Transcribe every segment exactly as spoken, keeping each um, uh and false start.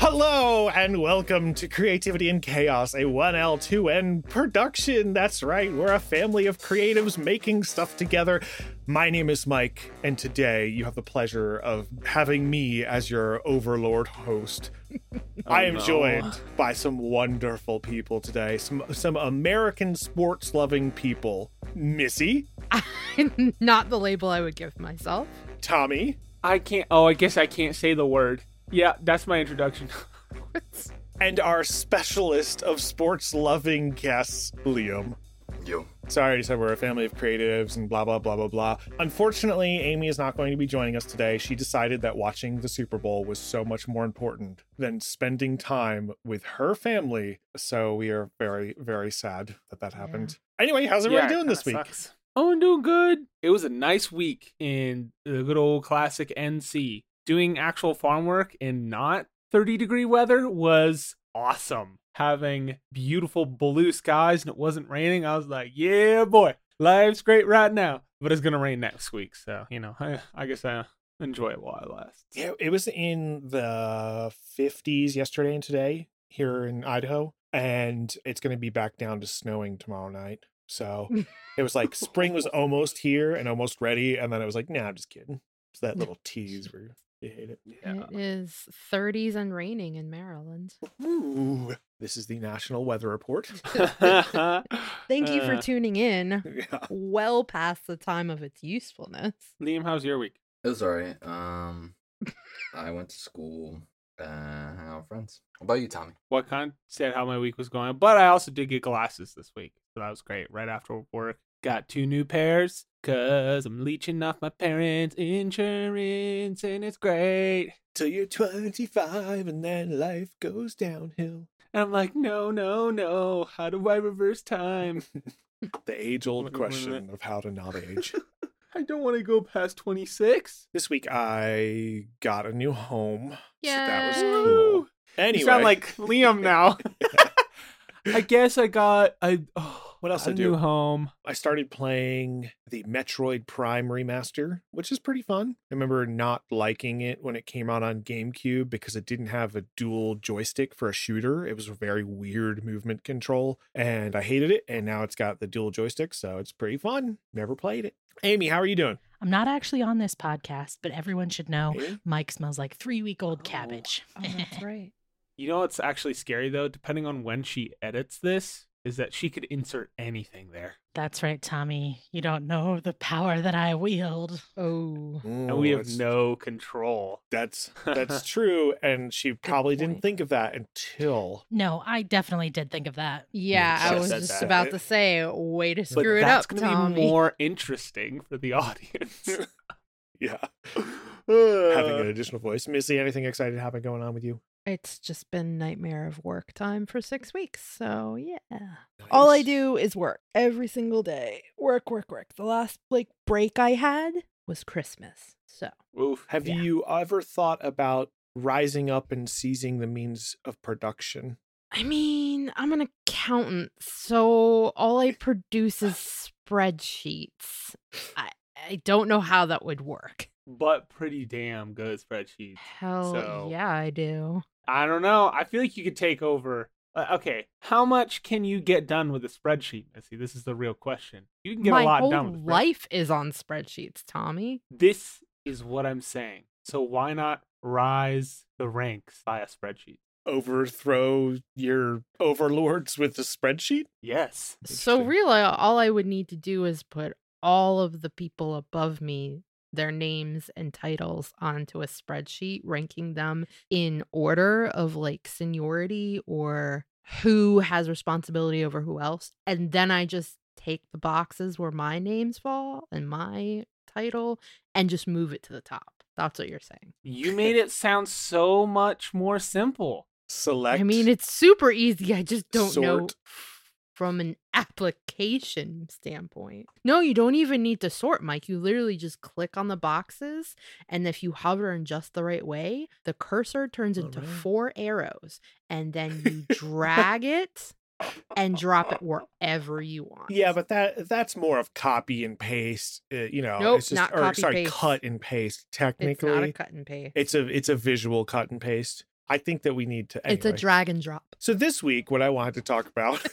Hello and welcome to Creativity and Chaos, a one L two N production. That's right, we're a family of creatives making stuff together. My name is Mike, and today you have the pleasure of having me as your overlord host. oh, I am no. joined by some wonderful people today, some some American sports-loving people. Missy? Not the label I would give myself. Tommy? I can't, oh, I guess I can't say the word. Yeah, that's my introduction. And our specialist of sports-loving guests, Liam. Yo. Sorry, I just said we're a family of creatives and blah, blah, blah, blah, blah. Unfortunately, Amy is not going to be joining us today. She decided that watching the Super Bowl was so much more important than spending time with her family. So we are very, very sad that that happened. Yeah. Anyway, how's everyone yeah, doing this week? Sucks. Oh, I'm doing good. It was a nice week in the good old classic N C. Doing actual farm work in not thirty degree weather was awesome. Having beautiful blue skies and it wasn't raining, I was like, yeah, boy, life's great right now. But it's going to rain next week. So, you know, I, I guess I enjoy it while it lasts. Yeah, it was in the fifties yesterday and today here in Idaho. And it's going to be back down to snowing tomorrow night. So it was like spring was almost here and almost ready. And then I was like, nah, I'm just kidding. It's that little tease where you hate it. Yeah. It is thirties and raining in Maryland. Ooh. This is the National Weather Report. Thank you for tuning in. Yeah. Well past the time of its usefulness. Liam, how's your week? It was all right. Um, I went to school. Uh, hang out with friends. How about you, Tommy? Well, I kind of said how my week was going, but I also did get glasses this week. So that was great. Right after work, got two new pairs. Cause I'm leeching off my parents' insurance and it's great. Till you're twenty-five and then life goes downhill. And I'm like, no, no, no. How do I reverse time? The age-old question of how to not age. I don't want to go past twenty-six. This week I got a new home. Yeah. So that was cool. Anyway. You sound like Liam now. I guess I got a... Oh. What else I do? New home. I started playing the Metroid Prime remaster, which is pretty fun. I remember not liking it when it came out on GameCube because it didn't have a dual joystick for a shooter. It was a very weird movement control, and I hated it. And now it's got the dual joystick, so it's pretty fun. Never played it. Amy, how are you doing? I'm not actually on this podcast, but everyone should know hey? Mike smells like three-week-old oh. cabbage. Oh, that's right. You know what's actually scary, though? Depending on when she edits this, is that she could insert anything there. That's right, Tommy. You don't know the power that I wield. Oh. Ooh, and we have no control. That's that's true. And she probably didn't think of that until... No, I definitely did think of that. Yeah, I was just about to say, way to screw it up, Tommy. That's going to be more interesting for the audience. Yeah. Having an additional voice. Missy, anything exciting happen going on with you? It's just been nightmare of work time for six weeks. So, yeah. Nice. All I do is work every single day. Work, work, work. The last like break I had was Christmas. So, Oof. have yeah. you ever thought about rising up and seizing the means of production? I mean, I'm an accountant, so all I produce is spreadsheets. I, I don't know how that would work. But pretty damn good spreadsheets. Hell so, yeah, I do. I don't know. I feel like you could take over. Uh, okay, how much can you get done with a spreadsheet, Missy? This is the real question. You can get My a lot done with My whole life is on spreadsheets, Tommy. This is what I'm saying. So why not rise the ranks by a spreadsheet? Overthrow your overlords with a spreadsheet? Yes. So really, all I would need to do is put all of the people above me, their names and titles, onto a spreadsheet, ranking them in order of like seniority or who has responsibility over who else. And then I just take the boxes where my names fall and my title and just move it to the top. That's what you're saying. You made it sound so much more simple. Select. I mean, it's super easy. I just don't sort. know. From an application standpoint. No, you don't even need to sort, Mike. You literally just click on the boxes, and if you hover in just the right way, the cursor turns All into right. four arrows, and then you drag it and drop it wherever you want. Yeah, but that that's more of copy and paste, uh, you know. Nope, it's just, not or, copy sorry, paste. cut and paste, technically. It's not a cut and paste. It's a, it's a visual cut and paste. I think that we need to. Anyway. It's a drag and drop. So this week, what I wanted to talk about.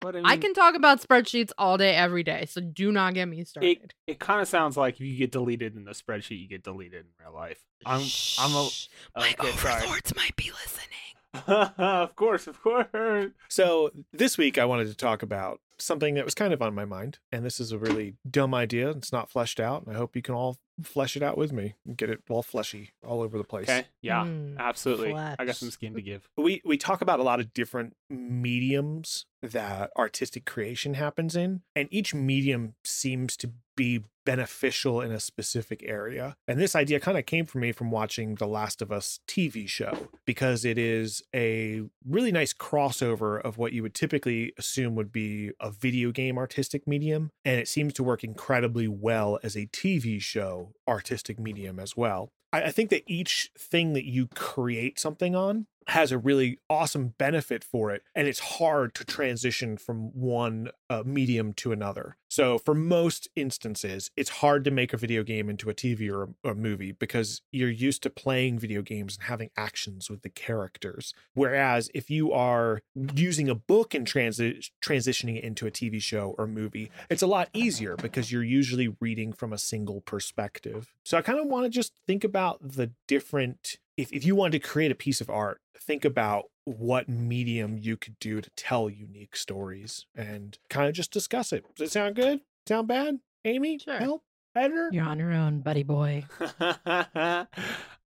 But I mean, I can talk about spreadsheets all day, every day. So do not get me started. It, it kind of sounds like if you get deleted in the spreadsheet, you get deleted in real life. I'm, Shh. I'm a. My okay, overlords sorry. might be listening. Of course, of course. So this week, I wanted to talk about something that was kind of on my mind, and this is a really dumb idea. It's not fleshed out, and I hope you can all flesh it out with me and get it all fleshy all over the place. Okay. Yeah, mm, absolutely. Flesh. I got some skin to give. We we talk about a lot of different mediums that artistic creation happens in, and each medium seems to be beneficial in a specific area. And this idea kind of came for me from watching The Last of Us T V show, because it is a really nice crossover of what you would typically assume would be a video game artistic medium, and it seems to work incredibly well as a T V show artistic medium as well. I, I think that each thing that you create something on has a really awesome benefit for it, and it's hard to transition from one uh, medium to another. So for most instances, it's hard to make a video game into a T V or a, a movie because you're used to playing video games and having actions with the characters. Whereas if you are using a book and transi- transitioning it into a T V show or movie, it's a lot easier because you're usually reading from a single perspective. So I kind of want to just think about the different... If if you wanted to create a piece of art, think about what medium you could do to tell unique stories and kind of just discuss it. Does it sound good? Sound bad? Amy? Sure. Help? Editor? You're on your own, buddy boy.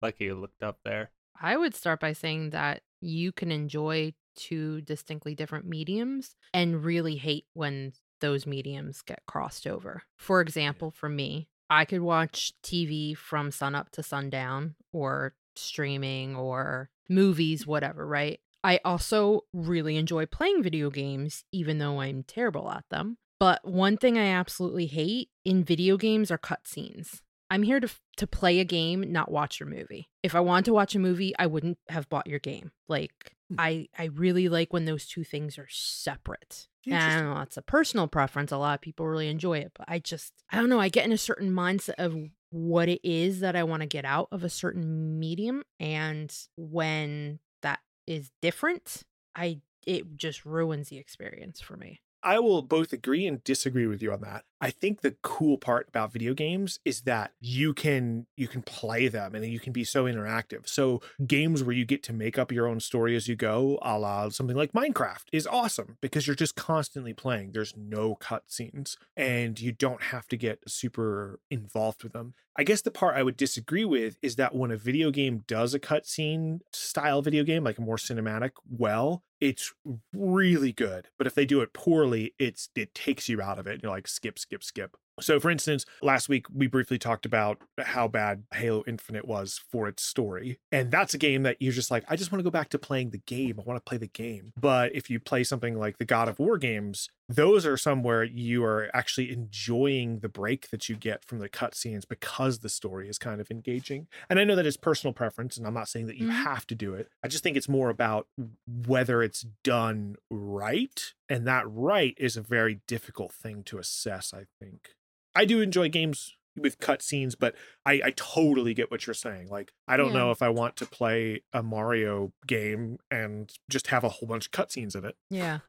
Lucky you looked up there. I would start by saying that you can enjoy two distinctly different mediums and really hate when those mediums get crossed over. For example, for me, I could watch T V from sunup to sundown or streaming or movies, whatever, right? I also really enjoy playing video games, even though I'm terrible at them. But one thing I absolutely hate in video games are cutscenes. I'm here to to play a game, not watch your movie. If I wanted to watch a movie, I wouldn't have bought your game. Like, I, I really like when those two things are separate. And I don't know, it's a personal preference. A lot of people really enjoy it, but I just, I don't know, I get in a certain mindset of what it is that I want to get out of a certain medium, and when that is different, I it just ruins the experience for me. I will both agree and disagree with you on that. I think the cool part about video games is that you can you can play them and you can be so interactive. So games where you get to make up your own story as you go, a la something like Minecraft, is awesome because you're just constantly playing. There's no cutscenes and you don't have to get super involved with them. I guess the part I would disagree with is that when a video game does a cutscene style video game, like a more cinematic, well, it's really good. But if they do it poorly, it's it takes you out of it. You're like, skip, skip, skip. So, for instance, last week we briefly talked about how bad Halo Infinite was for its story. And that's a game that you're just like, I just want to go back to playing the game. I want to play the game. But if you play something like the God of War games, those are somewhere you are actually enjoying the break that you get from the cutscenes because the story is kind of engaging. And I know that it's personal preference, and I'm not saying that you mm-hmm. have to do it. I just think it's more about whether it's done right. And that right is a very difficult thing to assess, I think. I do enjoy games with cutscenes, but I, I totally get what you're saying. Like, I don't yeah. know if I want to play a Mario game and just have a whole bunch of cutscenes in it. Yeah.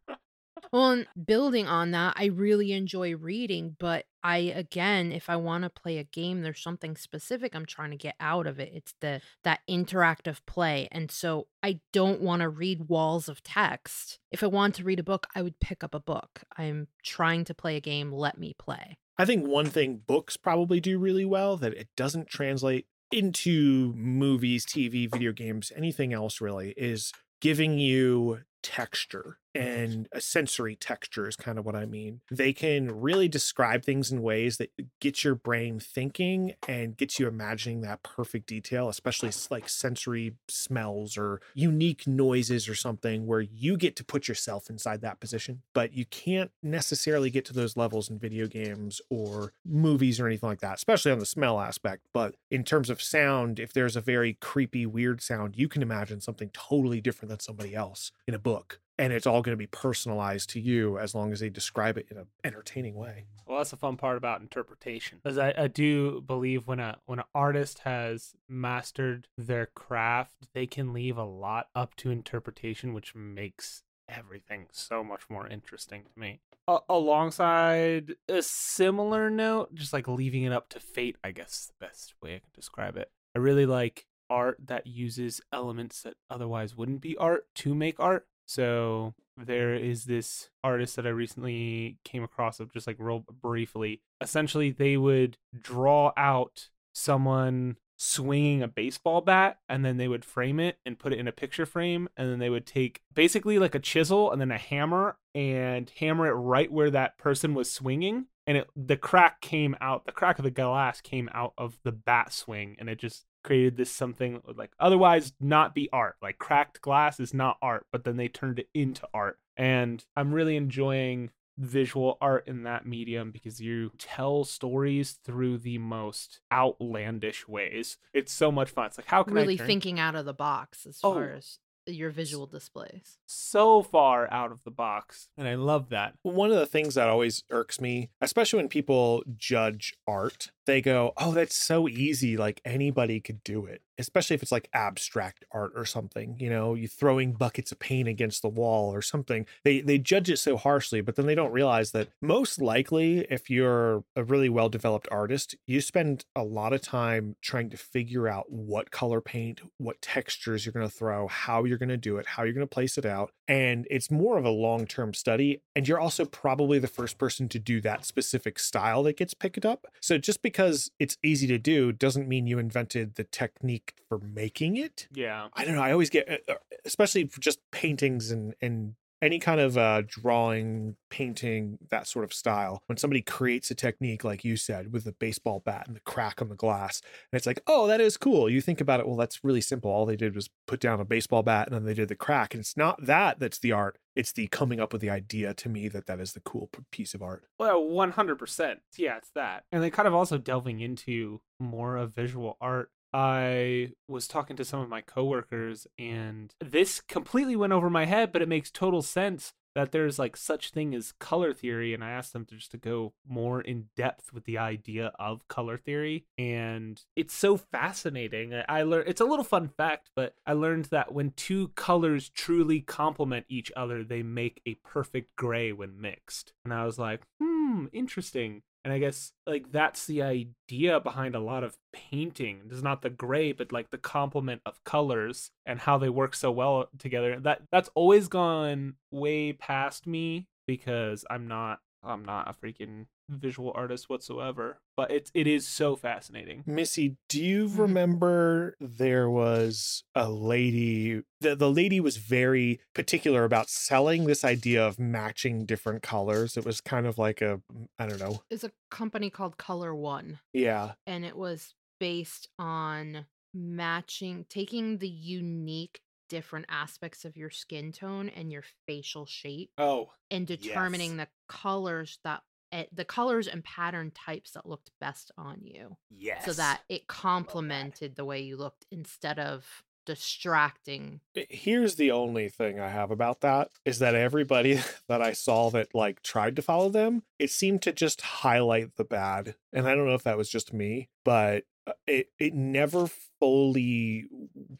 Well, and building on that, I really enjoy reading, but I, again, if I want to play a game, there's something specific I'm trying to get out of it. It's the that interactive play. And so I don't want to read walls of text. If I want to read a book, I would pick up a book. I'm trying to play a game. Let me play. I think one thing books probably do really well that it doesn't translate into movies, T V, video games, anything else really, is giving you texture, and a sensory texture is kind of what I mean. They can really describe things in ways that get your brain thinking and get you imagining that perfect detail, especially like sensory smells or unique noises or something where you get to put yourself inside that position, but you can't necessarily get to those levels in video games or movies or anything like that, especially on the smell aspect. But in terms of sound, if there's a very creepy, weird sound, you can imagine something totally different than somebody else in a book. And it's all going to be personalized to you as long as they describe it in an entertaining way. Well, that's the fun part about interpretation. Because I, I do believe when a when an artist has mastered their craft, they can leave a lot up to interpretation, which makes everything so much more interesting to me. A- alongside a similar note, just like leaving it up to fate, I guess is the best way I can describe it. I really like art that uses elements that otherwise wouldn't be art to make art. So there is this artist that I recently came across of just like real briefly. Essentially, they would draw out someone swinging a baseball bat, and then they would frame it and put it in a picture frame. And then they would take basically like a chisel and then a hammer and hammer it right where that person was swinging. And it, the crack came out, the crack of the glass came out of the bat swing, and it just created this something that would like otherwise not be art. Like cracked glass is not art, but then they turned it into art. And I'm really enjoying visual art in that medium because you tell stories through the most outlandish ways. It's so much fun. It's like, how can really I turn... thinking out of the box as oh. far as your visual displays, so far out of the box, and I love that. One of the things that always irks me, especially when people judge art, they go, oh, that's so easy, like anybody could do it, especially if it's like abstract art or something, you know, you throwing buckets of paint against the wall or something. They they judge it so harshly, but then they don't realize that most likely if you're a really well-developed artist, you spend a lot of time trying to figure out what color paint, what textures you're going to throw, how you're going to do it, how you're going to place it out. And it's more of a long-term study, and you're also probably the first person to do that specific style that gets picked up. So just because Because it's easy to do doesn't mean you invented the technique for making it. Yeah. I don't know. I always get, especially for just paintings and, and any kind of uh, drawing, painting, that sort of style. When somebody creates a technique, like you said, with the baseball bat and the crack on the glass, and it's like, oh, that is cool. You think about it, well, that's really simple. All they did was put down a baseball bat and then they did the crack. And it's not that that's the art. It's the coming up with the idea, to me, that that is the cool piece of art. Well, one hundred percent. Yeah, it's that. And then kind of also delving into more of visual art. I was talking to some of my coworkers, and this completely went over my head, but it makes total sense that there's like such thing as color theory. And I asked them to just to go more in depth with the idea of color theory. And it's so fascinating. I, I learned, it's a little fun fact, but I learned that when two colors truly complement each other, they make a perfect gray when mixed. And I was like, hmm, interesting. And I guess like that's the idea behind a lot of painting. It's not the gray, but like the complement of colors and how they work so well together. That that's always gone way past me because I'm not I'm not a freaking visual artist whatsoever. But it's it is so fascinating. Missy, do you remember there was a lady? The, the lady was very particular about selling this idea of matching different colors. It was kind of like a, I don't know. It's a company called Color One. Yeah. And it was based on matching, taking the unique different aspects of your skin tone and your facial shape. Oh. And determining yes. the colors that the colors and pattern types that looked best on you. Yes. So that it complemented the way you looked instead of distracting. Here's the only thing I have about that is that everybody that I saw that like tried to follow them, it seemed to just highlight the bad. And I don't know if that was just me, but it it never fully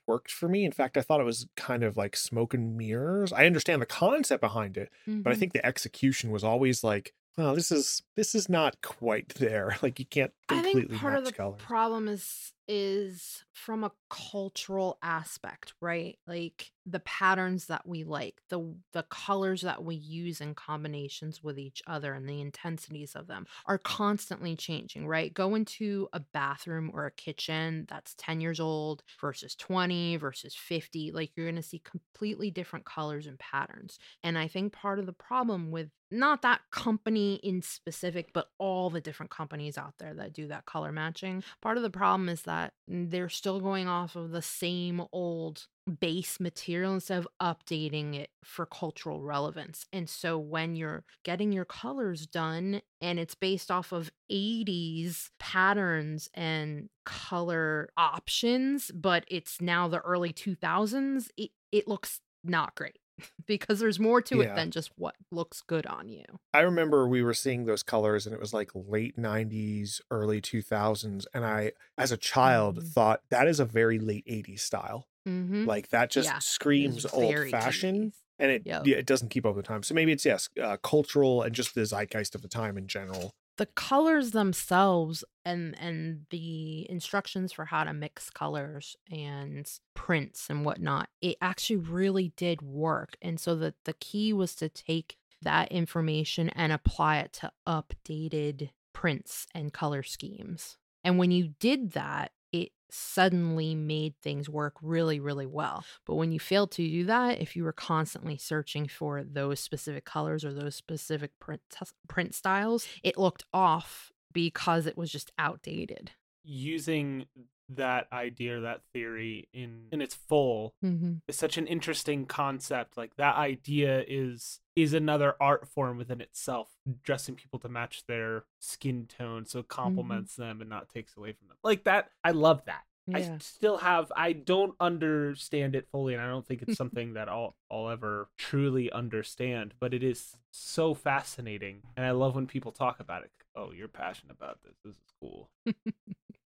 worked for me. In fact, I thought it was kind of like smoke and mirrors. I understand the concept behind it, mm-hmm. but I think the execution was always like, well, this is this is not quite there. Like you can't completely match colors. I think part of the colors. problem is is from a cultural aspect, right? Like the patterns that we like, the the colors that we use in combinations with each other and the intensities of them are constantly changing, right? Go into a bathroom or a kitchen that's ten years old versus twenty versus fifty, like you're going to see completely different colors and patterns. And I think part of the problem with not that company in specific, but all the different companies out there that do that color matching, part of the problem is that that they're still going off of the same old base material instead of updating it for cultural relevance. And so when you're getting your colors done and it's based off of eighties patterns and color options, but it's now the early two thousands, it, it looks not great. because there's more to yeah. it than just what looks good on you. I remember we were seeing those colors and it was like late nineties, early two thousands. And I, as a child, mm-hmm. thought that is a very late eighties style. Mm-hmm. Like that just yeah. screams old fashioned. eighties. And it yep. yeah, it doesn't keep up with time. So maybe it's, yes, uh, cultural and just the zeitgeist of the time in general. The colors themselves and and the instructions for how to mix colors and prints and whatnot, it actually really did work. And so the, the key was to take that information and apply it to updated prints and color schemes. And when you did that, it suddenly made things work really, really well. But when you failed to do that, if you were constantly searching for those specific colors or those specific print print styles, it looked off because it was just outdated. Using that idea, that theory in, in its full mm-hmm. is such an interesting concept. Like that idea is is another art form within itself, dressing people to match their skin tone so it complements mm-hmm. them and not takes away from them. Like that, I love that. Yeah. I still have, I don't understand it fully, and I don't think it's something that I'll, I'll ever truly understand, but it is so fascinating, and I love when people talk about it. Oh, you're passionate about this. This is cool.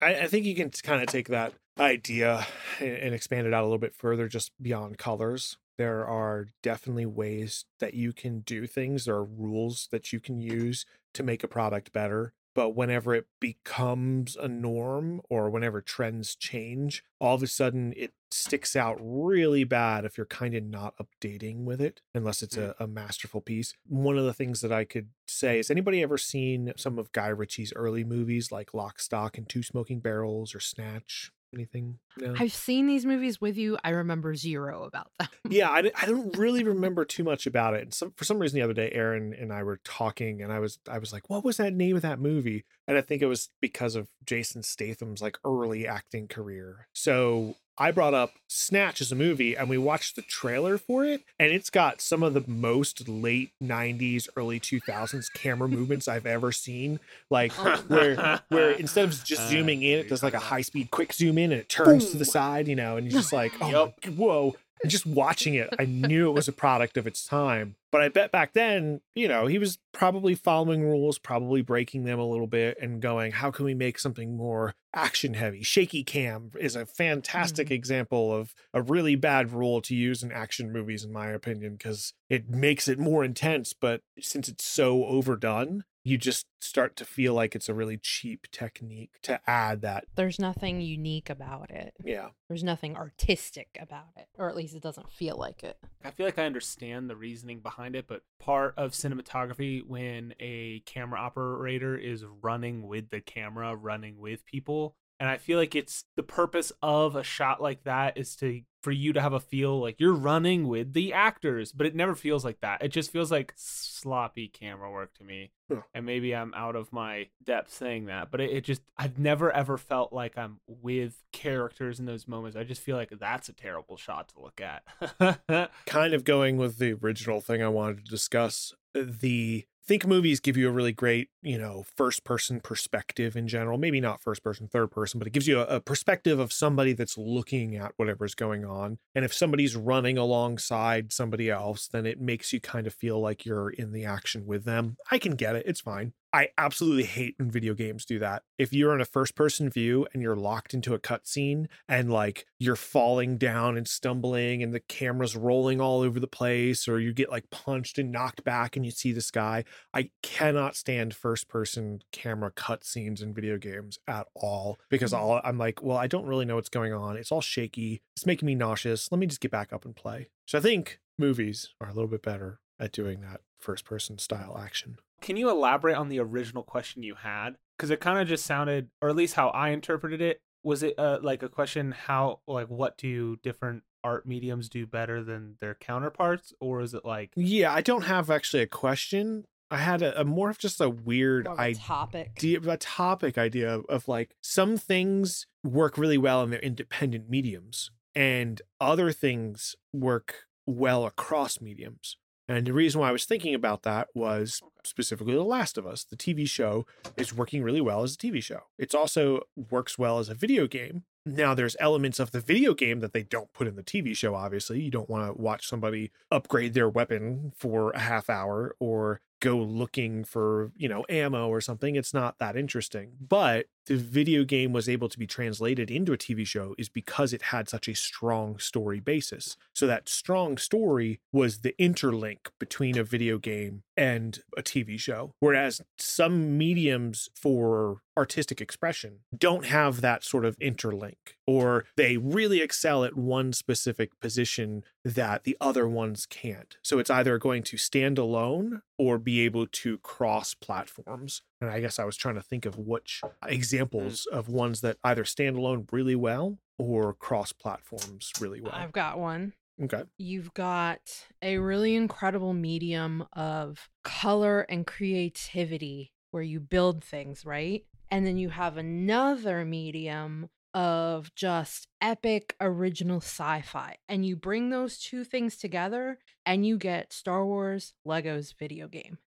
I, I think you can kind of take that idea and, and expand it out a little bit further, just beyond colors. There are definitely ways that you can do things. There are rules that you can use to make a product better. But whenever it becomes a norm or whenever trends change, all of a sudden it sticks out really bad if you're kind of not updating with it, unless it's a, a masterful piece. One of the things that I could say is, anybody ever seen some of Guy Ritchie's early movies like Lock, Stock and Two Smoking Barrels or Snatch? Anything? No? I've seen these movies with you. I remember zero about them. yeah, I, I don't really remember too much about it. Some, for some reason, the other day, Aaron and I were talking, and I was I was like, "What was that name of that movie?" And I think it was because of Jason Statham's like early acting career. So I brought up Snatch as a movie, and we watched the trailer for it, and it's got some of the most late nineties, early two thousands camera movements I've ever seen. Like where where instead of just zooming in, it does like a high speed quick zoom in, and it turns Boom. to the side, you know, and you're just like, oh, yep. whoa. And just watching it, I knew it was a product of its time. But I bet back then, you know, he was probably following rules, probably breaking them a little bit and going, how can we make something more action heavy? Shaky cam is a fantastic mm-hmm. example of a really bad rule to use in action movies, in my opinion, because it makes it more intense. But since it's so overdone, you just start to feel like it's a really cheap technique to add that. There's nothing unique about it. Yeah. There's nothing artistic about it, or at least it doesn't feel like it. I feel like I understand the reasoning behind it, but part of cinematography, when a camera operator is running with the camera, running with people, and I feel like it's the purpose of a shot like that is to for you to have a feel like you're running with the actors, but it never feels like that. It just feels like sloppy camera work to me. Yeah. And maybe I'm out of my depth saying that, but it, it just, I've never ever felt like I'm with characters in those moments. I just feel like that's a terrible shot to look at. Kind of going with the original thing I wanted to discuss, the I think movies give you a really great, you know, first person perspective in general, maybe not first person, third person, but it gives you a, a perspective of somebody that's looking at whatever's going on. And if somebody's running alongside somebody else, then it makes you kind of feel like you're in the action with them. I can get it. It's fine. I absolutely hate when video games do that. If you're in a first-person view and you're locked into a cutscene and like you're falling down and stumbling and the camera's rolling all over the place, or you get like punched and knocked back and you see the sky, I cannot stand first-person camera cutscenes in video games at all, because all I'm like, well, I don't really know what's going on. It's all shaky. It's making me nauseous. Let me just get back up and play. So I think movies are a little bit better at doing that first-person style action. Can you elaborate on the original question you had? Because it kind of just sounded, or at least how I interpreted it, was it uh, like a question, how, like, what do different art mediums do better than their counterparts? Or is it like... Yeah, I don't have actually a question. I had a, a more of just a weird a topic. idea, a topic idea of, of like, some things work really well in their independent mediums and other things work well across mediums. And the reason why I was thinking about that was specifically The Last of Us. The T V show is working really well as a T V show. It's also works well as a video game, Now, there's elements of the video game that they don't put in the T V show, obviously. You don't want to watch somebody upgrade their weapon for a half hour or go looking for, you know, ammo or something. It's not that interesting. But the video game was able to be translated into a T V show is because it had such a strong story basis. So that strong story was the interlink between a video game and a T V show. Whereas some mediums for artistic expression don't have that sort of interlink, or they really excel at one specific position that the other ones can't. So it's either going to stand alone or be able to cross platforms. And I guess I was trying to think of which examples of ones that either stand alone really well or cross platforms really well. I've got one. Okay. You've got a really incredible medium of color and creativity where you build things, right? And then you have another medium of just epic original sci-fi, and you bring those two things together and you get Star Wars, Lego's video game.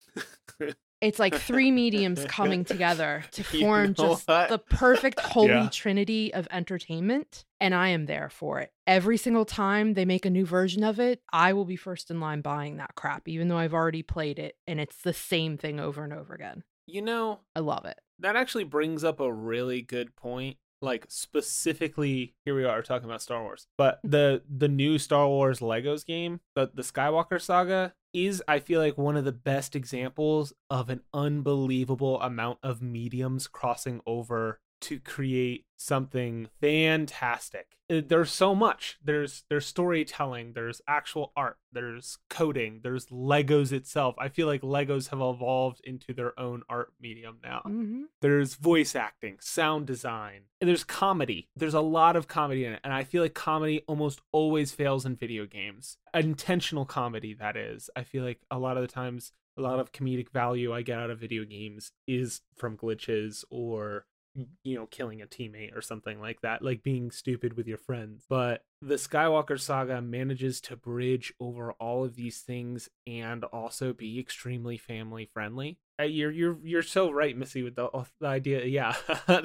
It's like three mediums coming together to form, you know, just what? The perfect holy yeah. trinity of entertainment. And I am there for it. Every single time they make a new version of it, I will be first in line buying that crap, even though I've already played it and it's the same thing over and over again. You know, I love it. That actually brings up a really good point. Like, specifically, here we are talking about Star Wars, but the the new Star Wars Legos game, the, the Skywalker Saga, is, I feel like, one of the best examples of an unbelievable amount of mediums crossing over to create something fantastic. There's so much. There's there's storytelling, there's actual art, there's coding, there's Legos itself. I feel like Legos have evolved into their own art medium now. Mm-hmm. There's voice acting, sound design, and there's comedy. There's a lot of comedy in it, and I feel like comedy almost always fails in video games. Intentional comedy, that is. I feel like a lot of the times, a lot of comedic value I get out of video games is from glitches or, you know, killing a teammate or something like that, like being stupid with your friends. But the Skywalker Saga manages to bridge over all of these things and also be extremely family friendly. Uh, you're you're you're so right, Missy, with the, the idea. Yeah,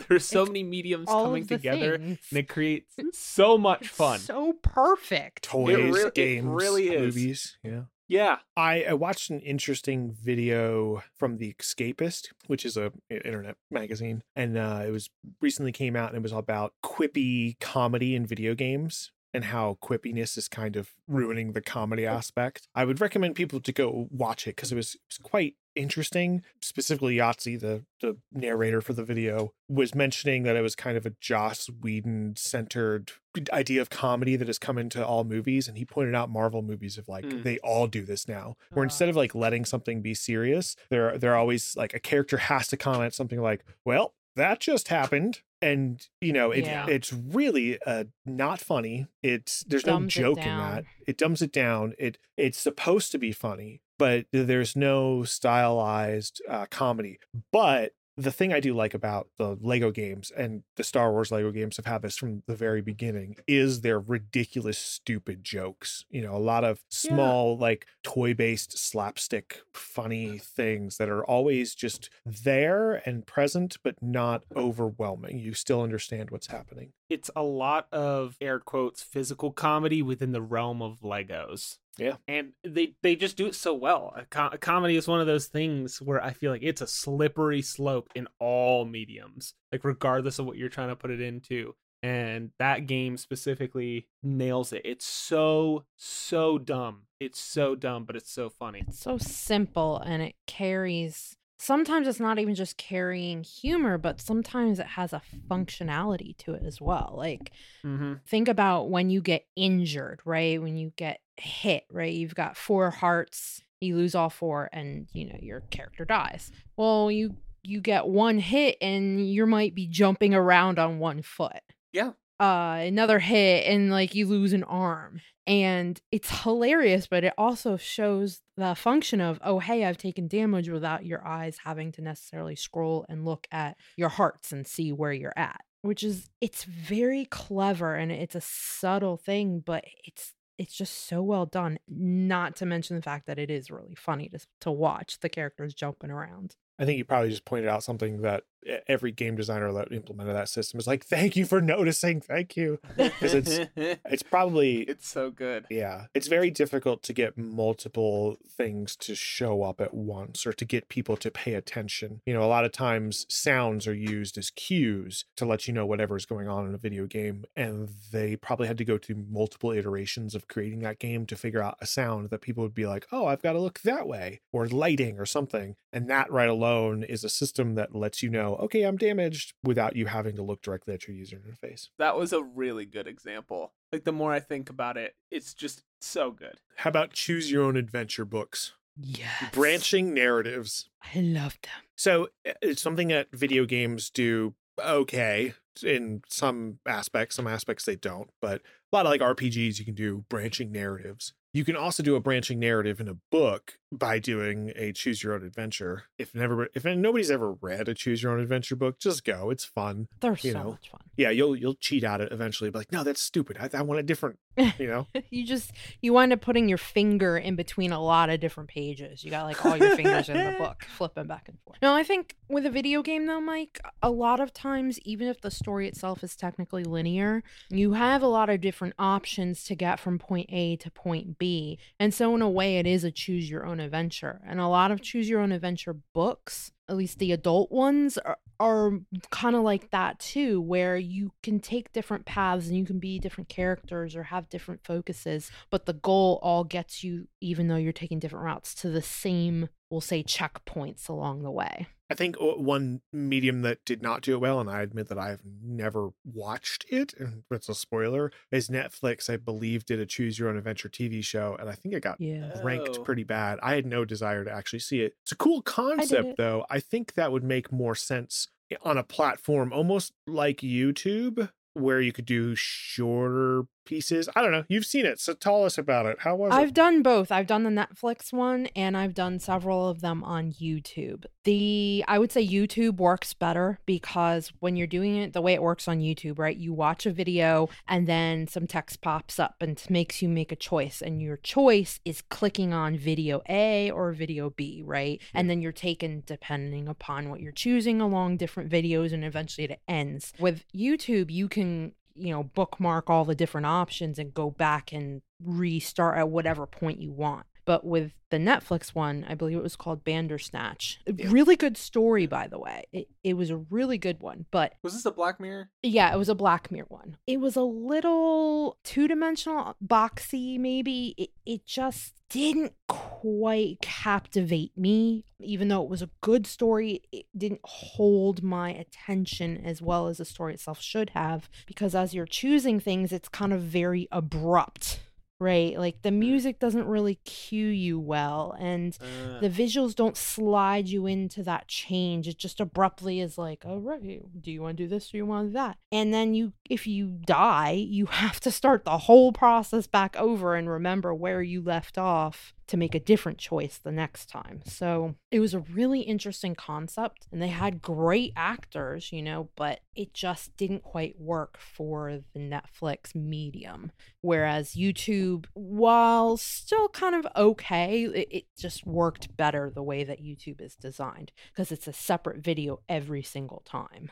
there's so it's many mediums coming together, things. And it creates so much fun. It's so perfect. Toys, it re- games, it really is. Movies. Yeah. Yeah, I, I watched an interesting video from The Escapist, which is a internet magazine, and uh, it was recently came out, and it was all about quippy comedy in video games and how quippiness is kind of ruining the comedy aspect. I would recommend people to go watch it because it was, it was quite interesting. Specifically, Yahtzee, the, the narrator for the video, was mentioning that it was kind of a Joss Whedon-centered idea of comedy that has come into all movies. And he pointed out Marvel movies of like, mm. they all do this now, where instead of like letting something be serious, they're, they're always like a character has to comment something like, well, that just happened. And, you know, it, yeah. it's really uh, not funny. It's there's no joke in that. It dumbs it down. It It's supposed to be funny, but there's no stylized uh, comedy. But the thing I do like about the Lego games, and the Star Wars Lego games have had this from the very beginning, is their ridiculous, stupid jokes. You know, a lot of small, yeah. like toy-based slapstick, funny things that are always just there and present, but not overwhelming. You still understand what's happening. It's a lot of, air quotes, physical comedy within the realm of Legos. Yeah. And they, they just do it so well. A, com- a comedy is one of those things where I feel like it's a slippery slope in all mediums, like regardless of what you're trying to put it into. And that game specifically nails it. It's so, so dumb. It's so dumb, but it's so funny. It's so simple, and it carries... Sometimes it's not even just carrying humor, but sometimes it has a functionality to it as well. Like, mm-hmm. think about when you get injured, right? When you get hit, right? You've got four hearts, you lose all four, and, you know, your character dies. Well, you you get one hit, and you might be jumping around on one foot. Yeah. Uh, another hit, and, like, you lose an arm. And it's hilarious, but it also shows the function of, oh, hey, I've taken damage without your eyes having to necessarily scroll and look at your hearts and see where you're at, which is, it's very clever, and it's a subtle thing, but it's it's just so well done, not to mention the fact that it is really funny to to watch the characters jumping around. I think you probably just pointed out something that every game designer that implemented that system is like, thank you for noticing. Thank you. Because it's, it's probably... It's so good. Yeah. It's very difficult to get multiple things to show up at once or to get people to pay attention. You know, a lot of times sounds are used as cues to let you know whatever is going on in a video game. And they probably had to go through multiple iterations of creating that game to figure out a sound that people would be like, oh, I've got to look that way, or lighting or something. And that right alone is a system that lets you know, okay, I'm damaged without you having to look directly at your user interface. That was a really good example. Like, the more I think about it, it's just so good. How about choose your own adventure books? Yes. Branching narratives. I love them. So it's something that video games do okay in some aspects. Some aspects they don't, but a lot of like R P Gs, you can do branching narratives. You can also do a branching narrative in a book by doing a choose your own adventure. If never, if nobody's ever read a choose your own adventure book, just go. It's fun. They're you so know. much fun. Yeah, you'll you'll cheat at it eventually. Be like, no, that's stupid. I, I want a different. You know, you just you wind up putting your finger in between a lot of different pages. You got like all your fingers in the book, flipping back and forth. No, I think with a video game though, Mike, a lot of times, even if the story itself is technically linear, you have a lot of different options to get from point A to point B. And so in a way, it is a choose your own adventure. And a lot of choose your own adventure books, at least the adult ones, are, are kind of like that too, where you can take different paths and you can be different characters or have different focuses, but the goal all gets you, even though you're taking different routes, to the same, we'll say, checkpoints along the way. I think one medium that did not do it well, and I admit that I've never watched it, and it's a spoiler, is Netflix, I believe, did a Choose Your Own Adventure T V show, and I think it got yeah. ranked pretty bad. I had no desire to actually see it. It's a cool concept, though. I think that would make more sense on a platform almost like YouTube, where you could do shorter pieces. I don't know. You've seen it. So tell us about it. How was it? I've done both. I've done the Netflix one and I've done several of them on YouTube. The, I would say YouTube works better because when you're doing it, the way it works on YouTube, right? You watch a video and then some text pops up and makes you make a choice, and your choice is clicking on video A or video B, right? Yeah. And then you're taken, depending upon what you're choosing, along different videos, and eventually it ends. With YouTube, you can you know, bookmark all the different options and go back and restart at whatever point you want. But with the Netflix one, I believe it was called Bandersnatch. Yeah. Really good story, by the way. It, it was a really good one. But was this a Black Mirror? Yeah, it was a Black Mirror one. It was a little two-dimensional, boxy maybe. It, it just didn't quite captivate me. Even though it was a good story, it didn't hold my attention as well as the story itself should have. Because as you're choosing things, it's kind of very abrupt. Right, like the music doesn't really cue you well, and uh, the visuals don't slide you into that change. It just abruptly is like, all right, do you want to do this? Do you want to do that? And then you, if you die, you have to start the whole process back over and remember where you left off to make a different choice the next time. So it was a really interesting concept, and they had great actors, you know, but it just didn't quite work for the Netflix medium. Whereas YouTube, while still kind of okay, it, it just worked better the way that YouTube is designed, because it's a separate video every single time.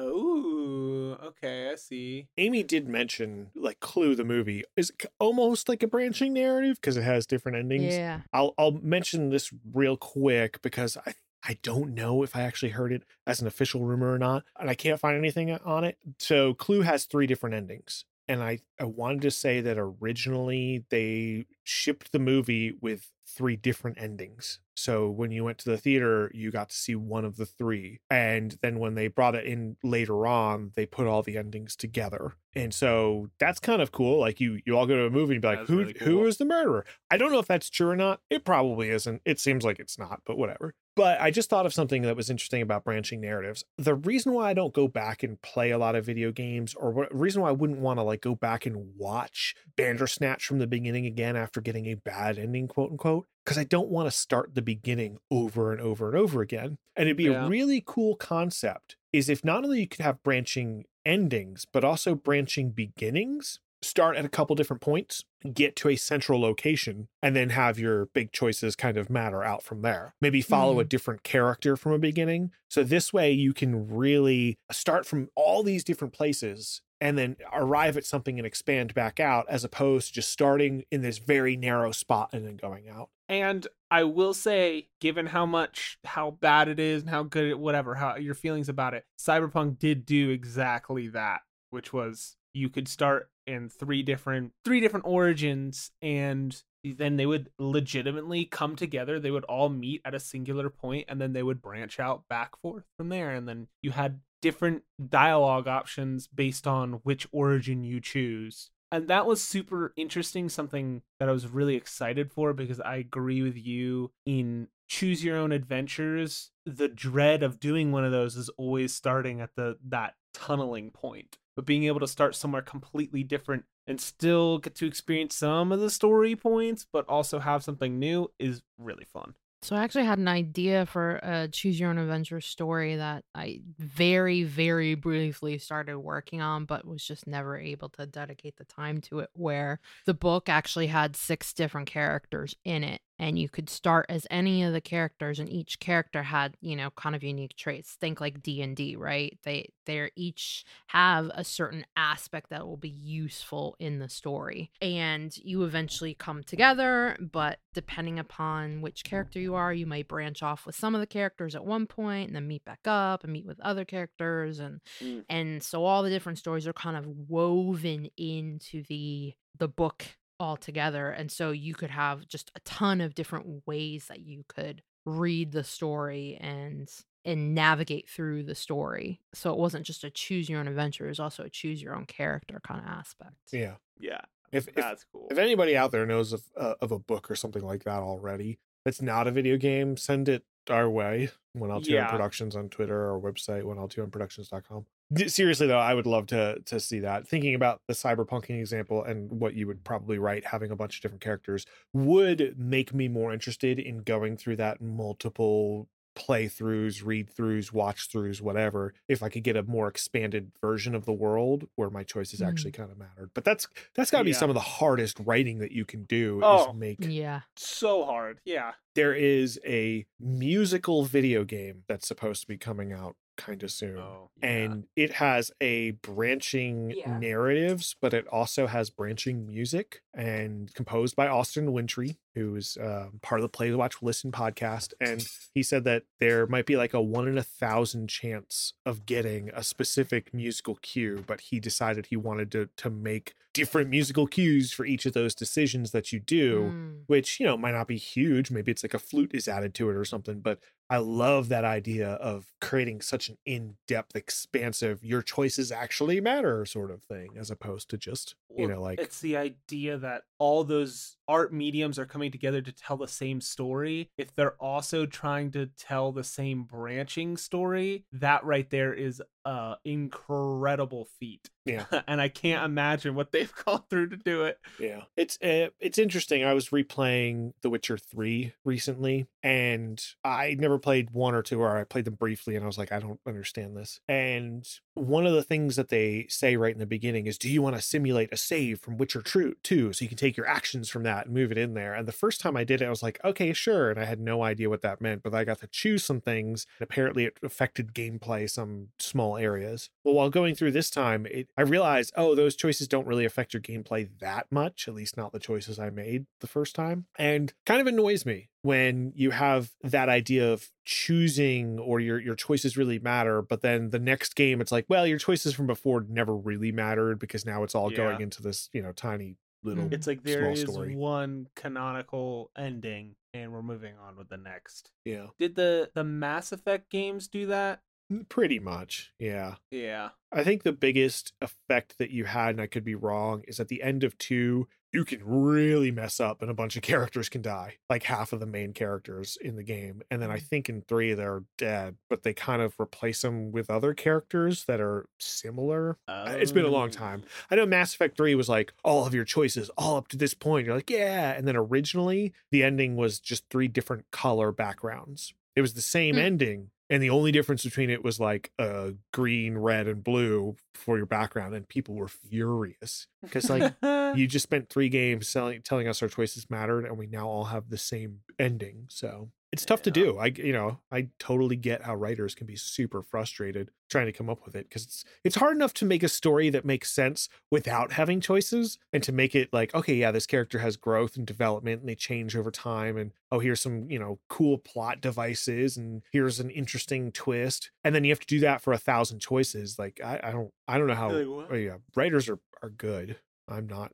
Oh, okay, I see. Amy did mention, like, Clue the movie is almost like a branching narrative because it has different endings. Yeah. I'll I'll mention this real quick because I I don't know if I actually heard it as an official rumor or not, and I can't find anything on it. So Clue has three different endings. And I, I wanted to say that originally they shipped the movie with three different endings. So when you went to the theater, you got to see one of the three. And then when they brought it in later on, they put all the endings together. And so that's kind of cool. Like you you all go to a movie and be like, that's who really cool. Who is the murderer? I don't know if that's true or not. It probably isn't. It seems like it's not, but whatever. But I just thought of something that was interesting about branching narratives. The reason why I don't go back and play a lot of video games, or what reason why I wouldn't want to like go back and watch Bandersnatch from the beginning again after getting a bad ending, quote unquote, because I don't want to start the beginning over and over and over again. And it'd be yeah. a really cool concept is if not only you could have branching endings, but also branching beginnings. start at a couple different points, get to a central location, and then have your big choices kind of matter out from there. Maybe follow mm. a different character from a beginning. So this way you can really start from all these different places and then arrive at something and expand back out, as opposed to just starting in this very narrow spot and then going out. And I will say, given how much, how bad it is and how good it, whatever, how your feelings about it, Cyberpunk did do exactly that, which was you could start in three different, three different origins, and then they would legitimately come together. They would all meet at a singular point, and then they would branch out back forth from there. And then you had different dialogue options based on which origin you choose. And that was super interesting, something that I was really excited for, because I agree with you in choose your own adventures. The dread of doing one of those is always starting at the that tunneling point. But being able to start somewhere completely different and still get to experience some of the story points, but also have something new, is really fun. So I actually had an idea for a choose your own adventure story that I very, very briefly started working on, but was just never able to dedicate the time to it, where the book actually had six different characters in it. And you could start as any of the characters, and each character had, you know, kind of unique traits. Think like D and D, right? They they each have a certain aspect that will be useful in the story. And you eventually come together, but depending upon which character you are, you might branch off with some of the characters at one point and then meet back up and meet with other characters. And mm. and so all the different stories are kind of woven into the the book all together. And so you could have just a ton of different ways that you could read the story and and navigate through the story. So it wasn't just a choose your own adventure, it was also a choose your own character kind of aspect. Yeah. Yeah. If, that's if, cool. If anybody out there knows of uh, of a book or something like that already that's not a video game, send it our way. one L two N yeah. Productions on Twitter, or website one L two N productions dot com. Seriously though, I would love to to see that. Thinking about the cyberpunking example and what you would probably write, having a bunch of different characters would make me more interested in going through that multiple playthroughs, read throughs, watch throughs, whatever, if I could get a more expanded version of the world where my choices mm. actually kind of mattered. But that's that's gotta yeah. be some of the hardest writing that you can do. Oh, is make yeah so hard. Yeah. There is a musical video game that's supposed to be coming out kind of soon. Oh, yeah. And it has a branching yeah. narratives, but it also has branching music, and composed by Austin Wintry, who is um, part of the Play, Watch, Listen podcast. And he said that there might be like a one in a thousand chance of getting a specific musical cue, but he decided he wanted to to make different musical cues for each of those decisions that you do, mm. which, you know, might not be huge. Maybe it's like a flute is added to it or something, but I love that idea of creating such an in-depth, expansive, your choices actually matter sort of thing, as opposed to just, you well, know, like... It's the idea that all those art mediums are coming together to tell the same story. If they're also trying to tell the same branching story, that right there is uh incredible feat. Yeah. And I can't imagine what they've gone through to do it. Yeah. It's uh, it's interesting. I was replaying The Witcher three recently, and I never played one or two, or I played them briefly and I was like, I don't understand this. And one of the things that they say right in the beginning is, do you want to simulate a save from Witcher two so you can take your actions from that and move it in there? And the first time I did it, I was like, okay, sure. And I had no idea what that meant, but I got to choose some things. And apparently it affected gameplay, some small areas. Well, while going through this time, it, I realized, oh, those choices don't really affect your gameplay that much, at least not the choices I made the first time. And kind of annoys me when you have that idea of choosing, or your your choices really matter, but then the next game it's like, well, your choices from before never really mattered because now it's all yeah. going into this, you know, tiny little it's like there small is story. One canonical ending and we're moving on with the next. Yeah. Did the the Mass Effect games do that? Pretty much. Yeah. Yeah. I think the biggest effect that you had, and I could be wrong, is at the end of two, you can really mess up and a bunch of characters can die, like half of the main characters in the game. And then I think in three, they're dead, but they kind of replace them with other characters that are similar. Oh. It's been a long time. I know Mass Effect three was like all of your choices all up to this point. You're like, yeah. And then originally the ending was just three different color backgrounds. It was the same mm. ending, And the only difference between it was like uh, green, red, and blue for your background. And people were furious because like you just spent three games selling, telling us our choices mattered, and we now all have the same ending. So it's tough yeah. to do. I, you know, I totally get how writers can be super frustrated trying to come up with it, because it's it's hard enough to make a story that makes sense without having choices, and to make it like, okay, yeah, this character has growth and development and they change over time, and oh, here's some, you know, cool plot devices, and here's an interesting twist, and then you have to do that for a thousand choices. Like I, I don't I don't know how like, oh, yeah, writers are, are good. I'm not.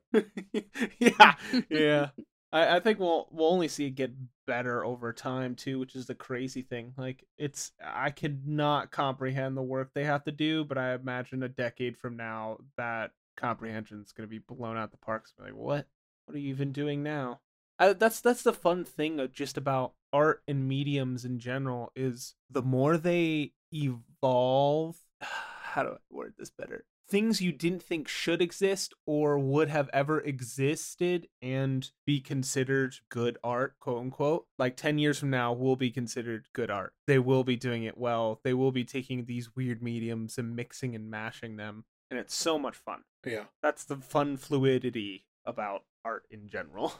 yeah. Yeah. I, I think we'll we'll only see it get better over time too, which is the crazy thing. Like it's I could not comprehend the work they have to do, but I imagine a decade from now that comprehension is going to be blown out the park. So like, what? What are you even doing now? I, that's that's the fun thing of just about art and mediums in general, is the more they evolve. How do I word this better? Things you didn't think should exist or would have ever existed and be considered good art, quote unquote, like ten years from now will be considered good art. They will be doing it well. They will be taking these weird mediums and mixing and mashing them. And it's so much fun. Yeah. That's the fun fluidity about art in general.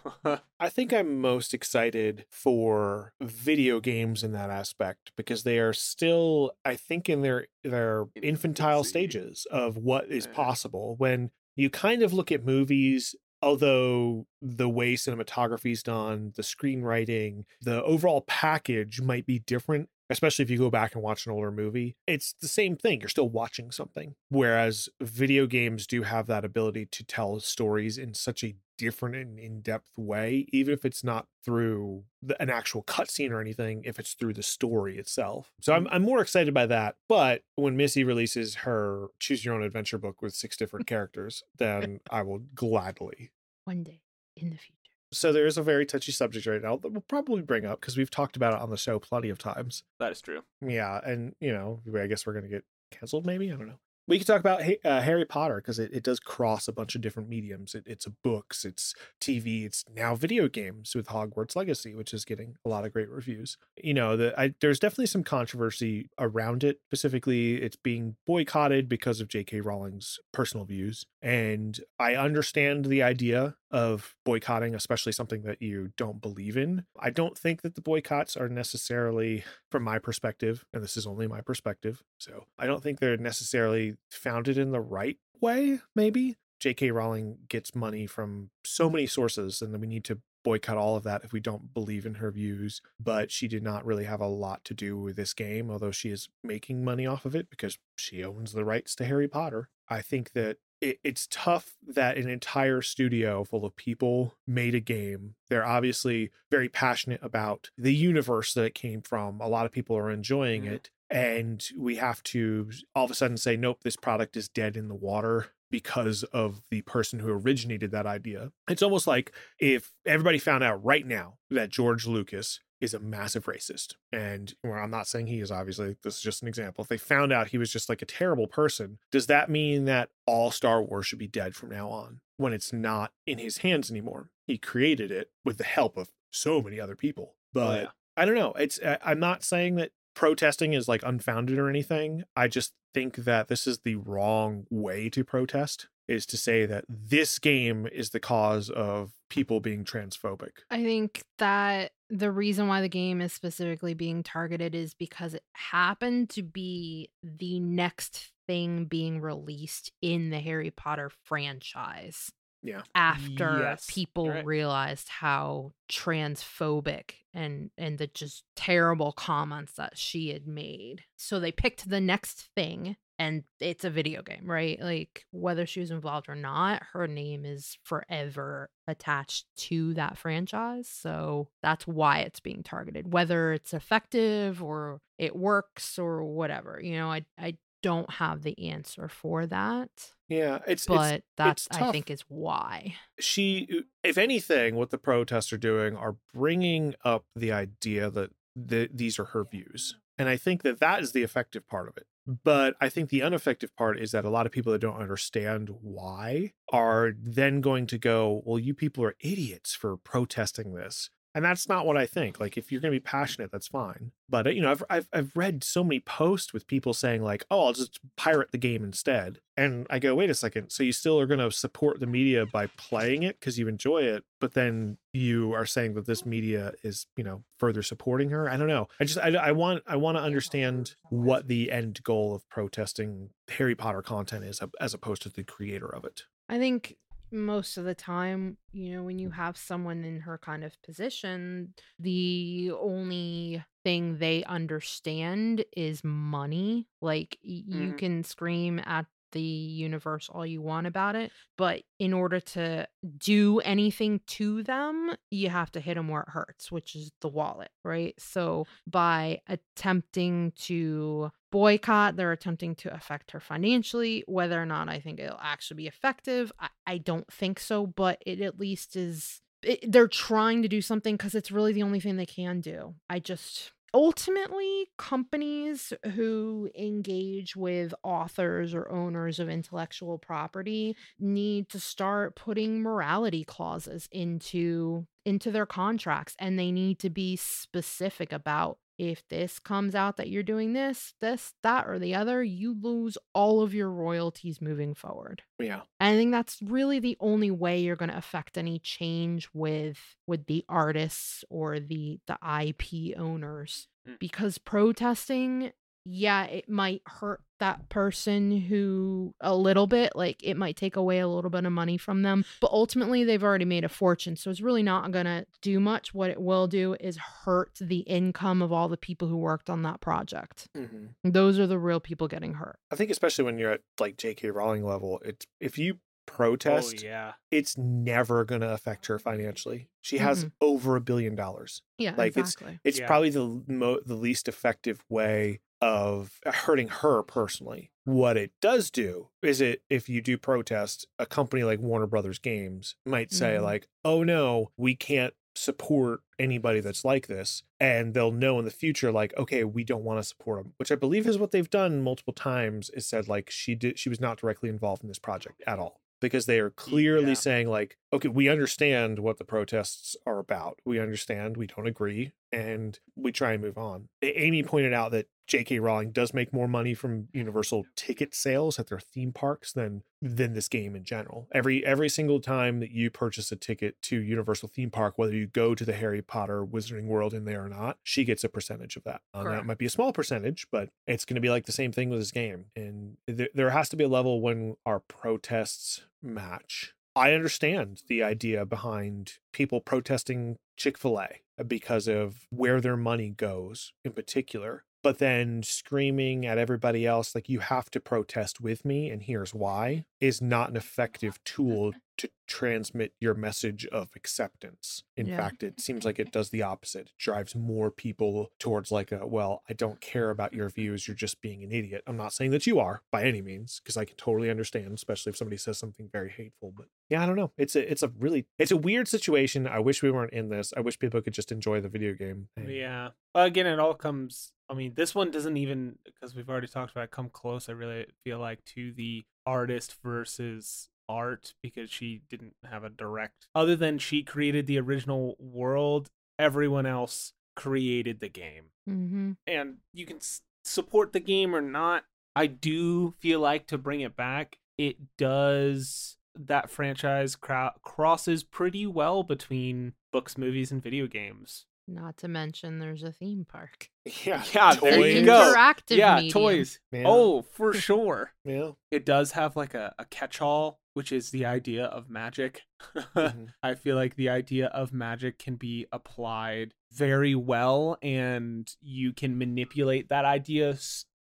I think I'm most excited for video games in that aspect, because they are still, I think, in their their infantile stages of what is possible. When you kind of look at movies, although the way cinematography is done, the screenwriting, the overall package might be different, especially if you go back and watch an older movie. It's the same thing. You're still watching something. Whereas video games do have that ability to tell stories in such a different and in-depth way, even if it's not through the, an actual cutscene or anything, if it's through the story itself. So I'm I'm more excited by that. But when Missy releases her Choose Your Own Adventure book with six different characters, then I will gladly. One day in the future. So there is a very touchy subject right now that we'll probably bring up because we've talked about it on the show plenty of times. That is true. Yeah. And, you know, I guess we're going to get canceled maybe. I don't know. We could talk about uh, Harry Potter because it, it does cross a bunch of different mediums. It, it's books, it's T V, it's now video games with Hogwarts Legacy, which is getting a lot of great reviews. You know, the, I, there's definitely some controversy around it. Specifically, it's being boycotted because of J K. Rowling's personal views. And I understand the idea of boycotting, especially something that you don't believe in. I don't think that the boycotts are necessarily, from my perspective, and this is only my perspective, so I don't think they're necessarily founded in the right way, maybe. J K. Rowling gets money from so many sources, and then we need to boycott all of that if we don't believe in her views. But she did not really have a lot to do with this game, although she is making money off of it because she owns the rights to Harry Potter. I think that it's tough that an entire studio full of people made a game. They're obviously very passionate about the universe that it came from. A lot of people are enjoying mm-hmm. it. And we have to all of a sudden say, nope, this product is dead in the water because of the person who originated that idea. It's almost like if everybody found out right now that George Lucas is a massive racist. And well, I'm not saying he is, obviously. This is just an example. If they found out he was just like a terrible person, does that mean that all Star Wars should be dead from now on, when it's not in his hands anymore? He created it with the help of so many other people. But oh, yeah. I don't know. It's I'm not saying that protesting is like unfounded or anything. I just think that this is the wrong way to protest, is to say that this game is the cause of people being transphobic. I think that the reason why the game is specifically being targeted is because it happened to be the next thing being released in the Harry Potter franchise. Yeah. After yes. people right. realized how transphobic and and the just terrible comments that she had made. So they picked the next thing, and it's a video game, right? Like, whether she was involved or not, her name is forever attached to that franchise. So that's why it's being targeted, whether it's effective or it works or whatever. You know, I I don't have the answer for that. Yeah, it's but it's, that's it's I think is why she. If anything, what the protests are doing are bringing up the idea that the, these are her views, and I think that that is the effective part of it. But I think the ineffective part is that a lot of people that don't understand why are then going to go, well, you people are idiots for protesting this. And that's not what I think. Like, if you're going to be passionate, that's fine. But, you know, I've, I've I've read so many posts with people saying, like, oh, I'll just pirate the game instead. And I go, wait a second. So you still are going to support the media by playing it because you enjoy it. But then you are saying that this media is, you know, further supporting her. I don't know. I just I, I want I want to understand what the end goal of protesting Harry Potter content is as opposed to the creator of it. I think most of the time, you know, when you have someone in her kind of position, the only thing they understand is money. Like, you mm. can scream at the universe all you want about it, but in order to do anything to them, you have to hit them where it hurts, which is the wallet, right? So by attempting to boycott, they're attempting to affect her financially. Whether or not I think it'll actually be effective, I, I don't think so, but it at least is, it, they're trying to do something because it's really the only thing they can do. I just... Ultimately, companies who engage with authors or owners of intellectual property need to start putting morality clauses into, into their contracts, and they need to be specific about, if this comes out that you're doing this, this, that, or the other, you lose all of your royalties moving forward. Yeah. And I think that's really the only way you're going to affect any change with with the artists or the the I P owners. Mm. Because protesting, yeah, it might hurt that person who a little bit, like it might take away a little bit of money from them, but ultimately they've already made a fortune. So it's really not going to do much. What it will do is hurt the income of all the people who worked on that project. Mm-hmm. Those are the real people getting hurt. I think especially when you're at like J K. Rowling level, it's, if you protest, oh, yeah. it's never going to affect her financially. She has mm-hmm. over a billion dollars. Yeah, like exactly. It's, it's yeah. probably the mo- the least effective way of hurting her personally. What it does do is, it if you do protest, a company like Warner Brothers Games might say mm-hmm. like, oh no, we can't support anybody that's like this, and they'll know in the future, like, okay, we don't want to support them, which I believe is what they've done multiple times, is said like, she did she was not directly involved in this project at all, because they are clearly yeah. saying like, okay, we understand what the protests are about, we understand, we don't agree, and we try and move on. Amy pointed out that J K. Rowling does make more money from Universal ticket sales at their theme parks than than this game in general. Every every single time that you purchase a ticket to Universal theme park, whether you go to the Harry Potter Wizarding World in there or not, she gets a percentage of that. And that might be a small percentage, but it's going to be like the same thing with this game. And th- there has to be a level when our protests match. I understand the idea behind people protesting Chick-fil-A because of where their money goes in particular. But then screaming at everybody else, like, you have to protest with me and here's why, is not an effective tool to transmit your message of acceptance. In yeah. fact, it seems like it does the opposite. It drives more people towards like, a, well, I don't care about your views. You're just being an idiot. I'm not saying that you are by any means, because I can totally understand, especially if somebody says something very hateful. But yeah, I don't know. It's a, it's a really, it's a weird situation. I wish we weren't in this. I wish people could just enjoy the video game. Yeah. Well, again, it all comes... I mean, this one doesn't even, because we've already talked about it, come close, I really feel like, to the artist versus art, because she didn't have a direct... Other than she created the original world, everyone else created the game. Mm-hmm. And you can s- support the game or not. I do feel like, to bring it back, it does... That franchise cro- crosses pretty well between books, movies, and video games. Not to mention, there's a theme park. Yeah, yeah, there you go. Interactive yeah, medium. Toys. Yeah. Oh, for sure. Yeah, it does have like a, a catch-all, which is the idea of magic. Mm-hmm. I feel like the idea of magic can be applied very well, and you can manipulate that idea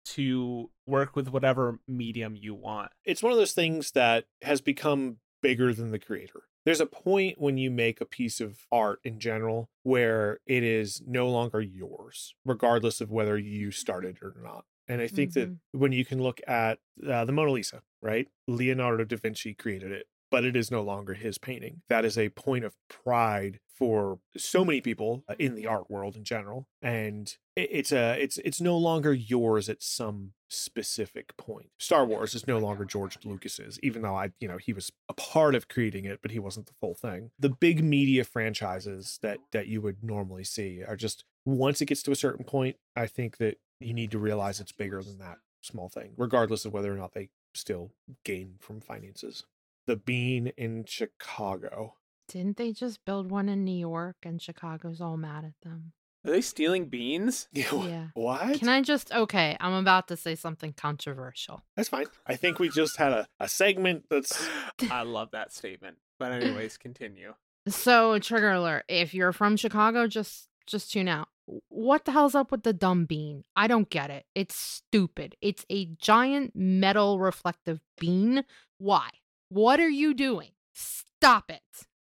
to work with whatever medium you want. It's one of those things that has become bigger than the creator. There's a point when you make a piece of art in general where it is no longer yours, regardless of whether you started or not. And I think mm-hmm. that when you can look at uh, the Mona Lisa, right? Leonardo da Vinci created it, but it is no longer his painting. That is a point of pride for so many people in the art world in general. And it's a, it's, it's no longer yours at some specific point. Star Wars is no longer George Lucas's, even though I, you know, he was a part of creating it, but he wasn't the full thing. The big media franchises that that you would normally see are just, once it gets to a certain point, I think that you need to realize it's bigger than that small thing, regardless of whether or not they still gain from finances. The Bean in Chicago. Didn't they just build one in New York and Chicago's all mad at them? Are they stealing beans? Yeah. What? Can I just... Okay, I'm about to say something controversial. That's fine. I think we just had a, a segment that's... I love that statement. But anyways, continue. So, trigger alert. If you're from Chicago, just just tune out. What the hell's up with the dumb bean? I don't get it. It's stupid. It's a giant metal reflective bean. Why? What are you doing? Stop it.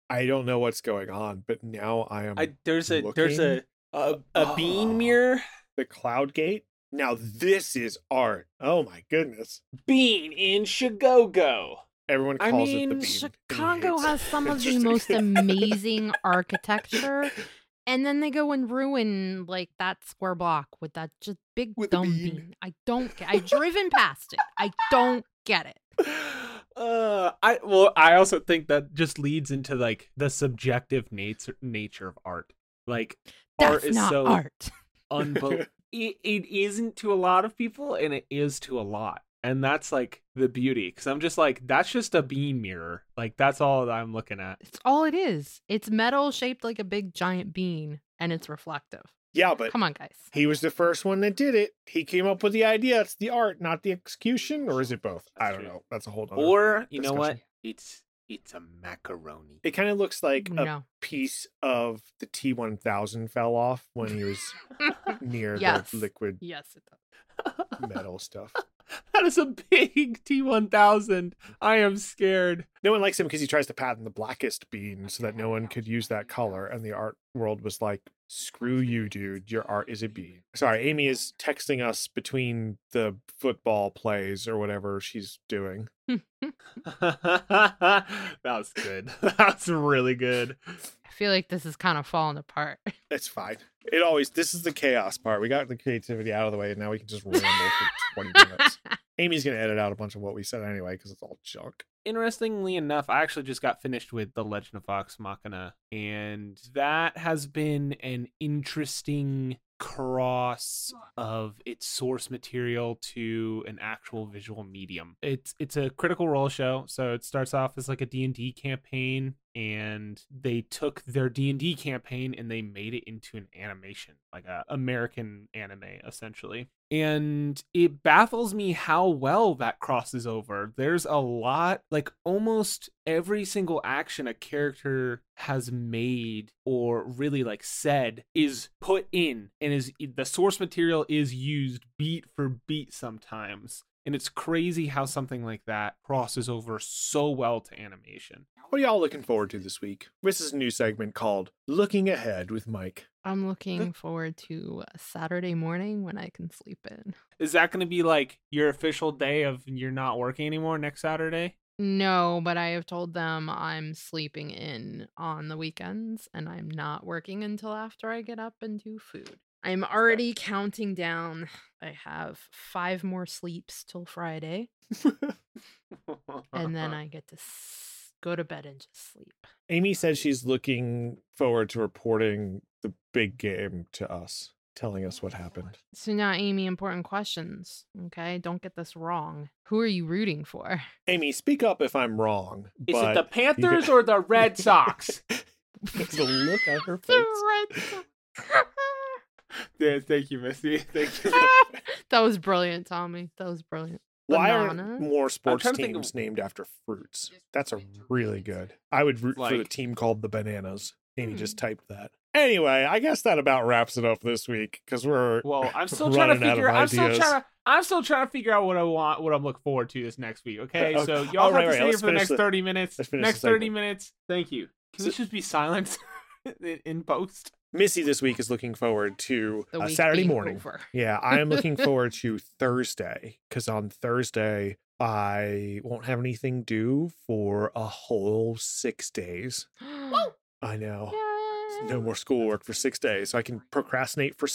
I don't know what's going on, but now I am I, There's a... Looking. There's a... A, a bean oh, mirror. The Cloud Gate. Now this is art. Oh my goodness. Bean in Chicago. Everyone calls I mean, it the bean. Chicago bean has some of the most amazing architecture. And then they go and ruin like that square block with that just big with dumb bean. bean. I don't get I've driven past it. I don't get it. Uh, I well, I also think that just leads into like the subjective nature nature of art. Like That's art is not so art. Unbel- it, it isn't to a lot of people, and it is to a lot. And that's like the beauty, because I'm just like, that's just a bean mirror. Like, that's all that I'm looking at. It's all it is. It's metal shaped like a big giant bean, and it's reflective. Yeah, but come on, guys. He was the first one that did it. He came up with the idea. It's the art, not the execution, or is it both? That's I don't true. know. That's a whole other Or, you discussion. know what? It's... It's a macaroni. It kind of looks like no. a piece of the T one thousand fell off when he was near yes. the liquid yes, it does. metal stuff. That is a big T one thousand. I am scared. No one likes him because he tries to patent the blackest bean so that no one could use that color. And the art world was like, screw you, dude. Your art is a bean. Sorry, Amy is texting us between the football plays or whatever she's doing. That was good. That's really good. I feel like this is kind of falling apart. It's fine. It always, this is the chaos part. We got the creativity out of the way, and now we can just ramble for twenty minutes. Amy's going to edit out a bunch of what we said anyway, because it's all junk. Interestingly enough, I actually just got finished with The Legend of Vox Machina, and that has been an interesting cross of its source material to an actual visual medium. It's it's a critical role show, so it starts off as like a D and D campaign, and they took their D and D campaign and they made it into an animation, like a American anime, essentially. And it baffles me how well that crosses over. There's a lot, like almost every single action a character has made or really like said is put in, and is the source material is used beat for beat sometimes. And it's crazy how something like that crosses over so well to animation. What are y'all looking forward to this week? This is a new segment called Looking Ahead with Mike. I'm looking forward to Saturday morning when I can sleep in. Is that going to be like your official day of you're not working anymore next Saturday? No, but I have told them I'm sleeping in on the weekends and I'm not working until after I get up and do food. I'm already counting down. I have five more sleeps till Friday. And then I get to s- go to bed and just sleep. Amy said she's looking forward to reporting the big game to us, telling us what happened. So now, Amy, important questions. Okay, don't get this wrong. Who are you rooting for? Amy, speak up if I'm wrong. Is it the Panthers get... or the Red Sox? The look on her face. The Red Sox. Yeah, thank you, Missy. Thank you. That was brilliant, Tommy. That was brilliant. Why are more sports teams of... named after fruits? That's a really good. I would root like... for the team called the Bananas. Amy hmm. just typed that. Anyway, I guess that about wraps it up this week because we're well. I'm still trying to figure. I'm still trying to. I'm still trying to figure out what I want. What I'm looking forward to this next week. Okay, uh, okay. so y'all oh, have right, to stay right. here for the next the, thirty minutes. Next thirty minutes. Thank you. Can so, this just be silent in post? Missy this week is looking forward to uh, Saturday morning. Over. Yeah, I am looking forward to Thursday because on Thursday I won't have anything due for a whole six days. I know. Yay. No more schoolwork for six days, so I can procrastinate for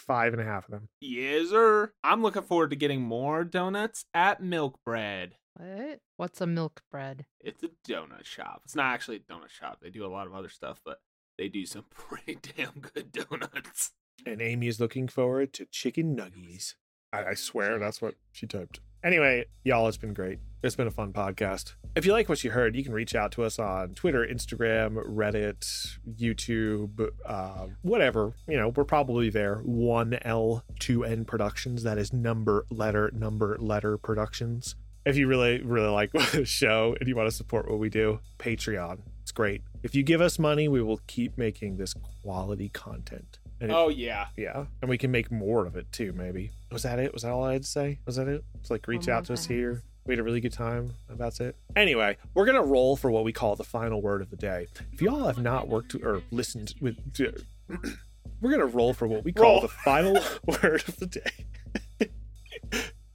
five and a half of them. Yes, sir. I'm looking forward to getting more donuts at Milk Bread. What? What's a Milk Bread? It's a donut shop. It's not actually a donut shop. They do a lot of other stuff, but they do some pretty damn good donuts. And Amy is looking forward to chicken nuggies. I, I swear that's what she typed. Anyway, y'all, it's been great. It's been a fun podcast. If you like what you heard, you can reach out to us on Twitter, Instagram, Reddit, YouTube, uh, whatever. You know, we're probably there. one L two N Productions. That is number, letter, number, letter Productions. If you really, really like the show and you want to support what we do, Patreon. It's great. If you give us money, we will keep making this quality content. And oh, if, yeah. Yeah. And we can make more of it, too, maybe. Was that it? Was that all I had to say? Was that it? It's like, reach oh out to goodness. us here. We had a really good time. That's it. Anyway, we're going to roll for what we call the final word of the day. If y'all have not worked to, or listened with... To, we're going to roll for what we call roll. the final word of the day.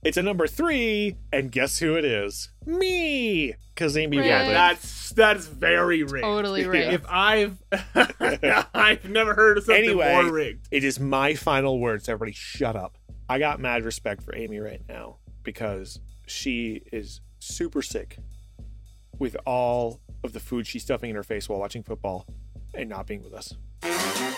It's a number three, and guess who it is? Me! Because Amy Ray. Yeah, that's, that's very rigged. Totally rigged. If I've I've never heard of something anyway, more rigged. It is my final words. Everybody shut up. I got mad respect for Amy right now because she is super sick with all of the food she's stuffing in her face while watching football and not being with us.